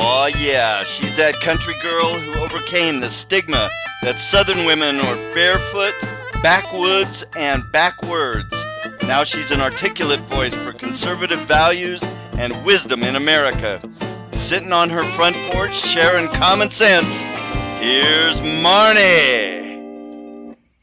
Aw, yeah, she's that country girl who overcame the stigma that Southern women are barefoot, backwoods, and backwards. Now she's an articulate voice for conservative values and wisdom in America. Sitting on her front porch, sharing common sense, here's Marnie.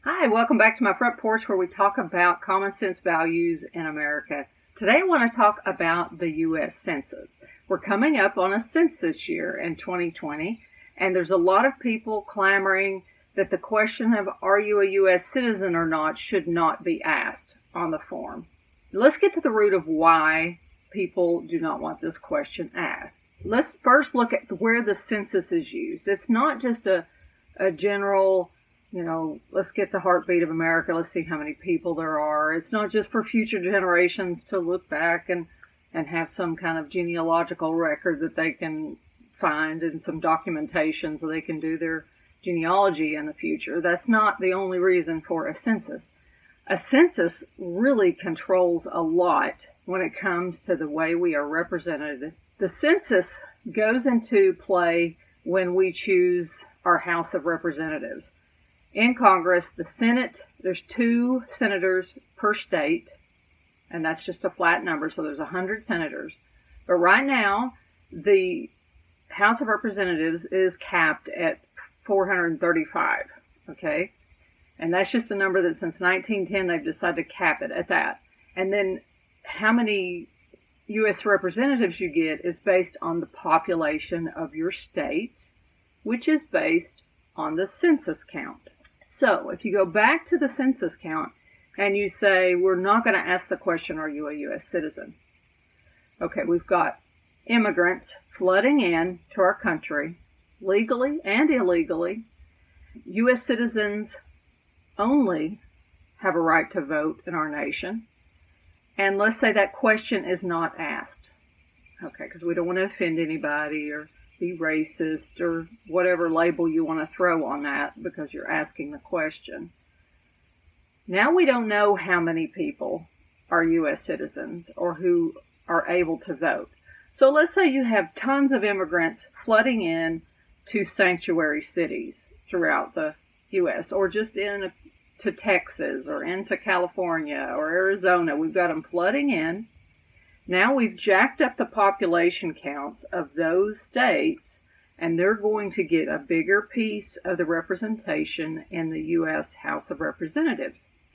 Hi, welcome back to my front porch where we talk about common sense values in America. Today I want to talk about the U.S. Census. We're coming up on a census year in 2020, and there's a lot of people clamoring that the question of are you a U.S. citizen or not should not be asked on the form. Let's get to the root of why people do not want this question asked. Let's first look at where the census is used. It's not just a general, let's get the heartbeat of America, let's see how many people there are. It's not just for future generations to look back and have some kind of genealogical record that they can find and some documentation so they can do their genealogy in the future. That's not the only reason for a census. A census really controls a lot when it comes to the way we are represented. The census goes into play when we choose our House of Representatives. In Congress, the Senate, there's 2 senators per state, and that's just a flat number, so there's 100 senators. But right now, the House of Representatives is capped at 435, okay? And that's just a number that since 1910 they've decided to cap it at that. And then how many U.S. representatives you get is based on the population of your states, which is based on the census count. So if you go back to the census count, and you say, we're not going to ask the question, are you a U.S. citizen? Okay, we've got immigrants flooding in to our country, legally and illegally. U.S. citizens only have a right to vote in our nation. And let's say that question is not asked. Okay, because we don't want to offend anybody or be racist or whatever label you want to throw on that because you're asking the question. Now we don't know how many people are U.S. citizens or who are able to vote. So let's say you have tons of immigrants flooding in to sanctuary cities throughout the U.S. or just into Texas or into California or Arizona. We've got them flooding in. Now we've jacked up the population counts of those states, and they're going to get a bigger piece of the representation in the U.S. House of Representatives.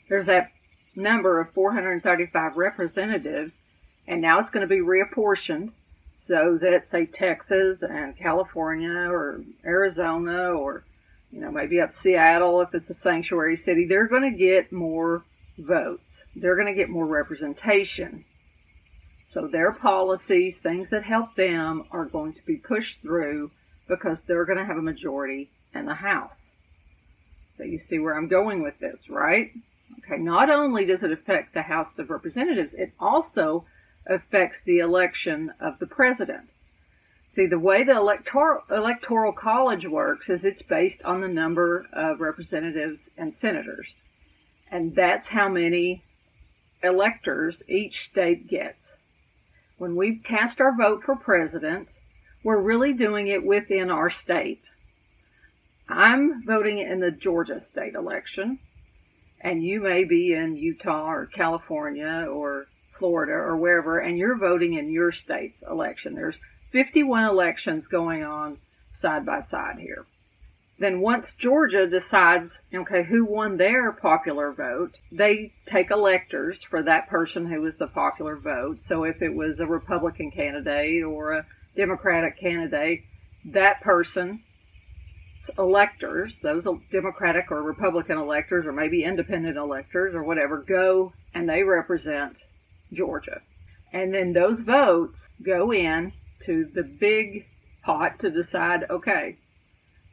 There's that number of 435 representatives, and now it's going to be reapportioned so that, say, Texas and California or Arizona or, maybe up Seattle if it's a sanctuary city, they're going to get more votes. They're going to get more representation. So their policies, things that help them, are going to be pushed through because they're going to have a majority in the House. So you see where I'm going with this, right? Okay, not only does it affect the House of Representatives, it also affects the election of the president. See, the way the electoral college works is it's based on the number of representatives and senators. And that's how many electors each state gets. When we cast our vote for president, we're really doing it within our state. I'm voting in the Georgia state election. And you may be in Utah or California or Florida or wherever, and you're voting in your state's election. There's 51 elections going on side by side here. Then once Georgia decides, okay, who won their popular vote, they take electors for that person who was the popular vote. So if it was a Republican candidate or a Democratic candidate, that person electors, those Democratic or Republican electors or maybe independent electors or whatever, go and they represent Georgia. And then those votes go in to the big pot to decide, okay,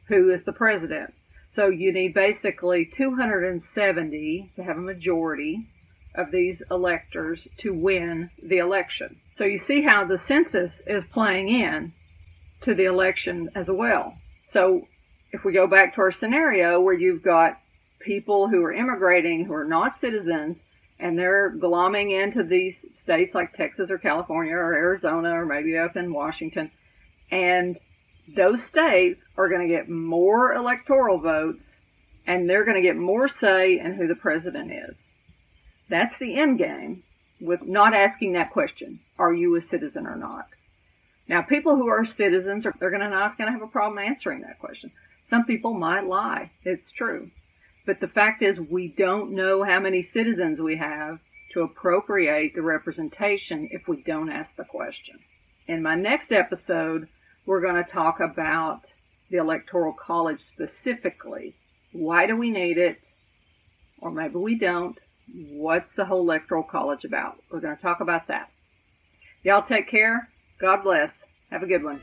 who is the president? So you need basically 270 to have a majority of these electors to win the election. So you see how the census is playing in to the election as well. So if we go back to our scenario where you've got people who are immigrating, who are not citizens, and they're glomming into these states like Texas or California or Arizona or maybe up in Washington, And those states are going to get more electoral votes, and they're going to get more say in who the president is. That's the end game with not asking that question, are you a citizen or not? Now, people who are citizens, they're going to not going to have a problem answering that question. Some people might lie. It's true. But the fact is we don't know how many citizens we have to appropriate the representation if we don't ask the question. In my next episode, we're going to talk about the Electoral College specifically. Why do we need it? Or maybe we don't. What's the whole Electoral College about? We're going to talk about that. Y'all take care. God bless. Have a good one.